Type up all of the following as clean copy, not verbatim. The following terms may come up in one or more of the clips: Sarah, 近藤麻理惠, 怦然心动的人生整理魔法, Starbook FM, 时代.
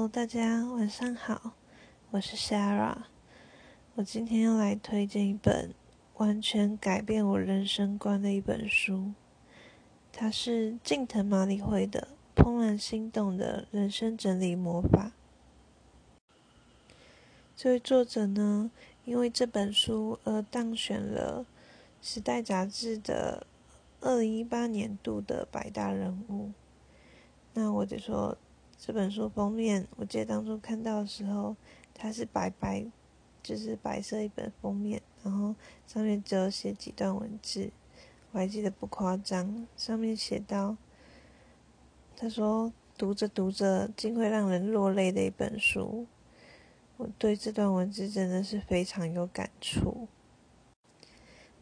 Hello， 大家晚上好，我是 Sarah。我今天要来推荐一本完全改变我人生观的一本书，它是近藤麻理惠的《怦然心动的人生整理魔法》。这位作者呢，因为这本书而当选了《时代》杂志的2018年度的100大人物。那我就说，这本书封面，我记得当初看到的时候，它是白，就是白色一本封面，然后上面只有写几段文字，我还记得不夸张，上面写到，他说读着读着竟会让人落泪的一本书。我对这段文字真的是非常有感触。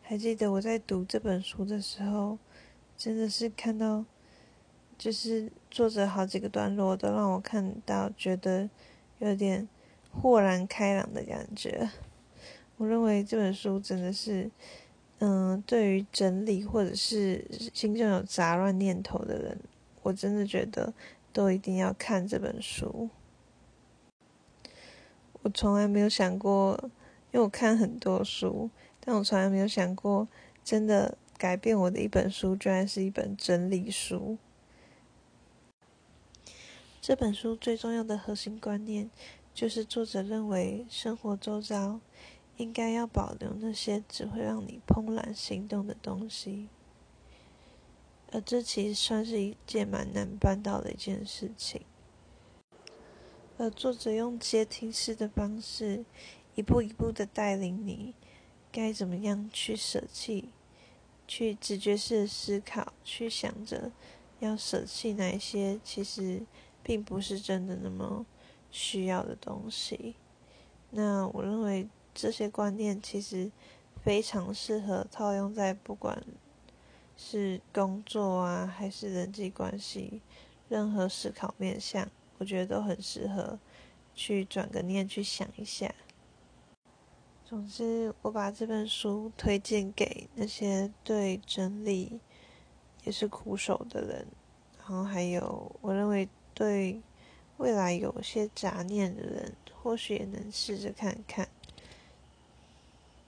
还记得我在读这本书的时候，真的是看到，就是作者好几个段落都让我看到觉得有点豁然开朗的感觉。我认为这本书真的是对于整理或者是心中有杂乱念头的人，我真的觉得都一定要看这本书。我从来没有想过，因为我看很多书，但我从来没有想过真的改变我的一本书居然是一本整理书。这本书最重要的核心观念，就是作者认为生活周遭应该要保留那些只会让你怦然心动的东西，而这其实算是一件蛮难办到的一件事情。而作者用接听式的方式，一步一步的带领你该怎么样去舍弃，去直觉式的思考，去想着要舍弃哪一些其实并不是真的那么需要的东西。那我认为这些观念其实非常适合套用在不管是工作啊，还是人际关系，任何思考面向，我觉得都很适合去转个念去想一下。总之，我把这本书推荐给那些对整理也是苦手的人，然后还有我认为对未来有些杂念的人，或许也能试着看看。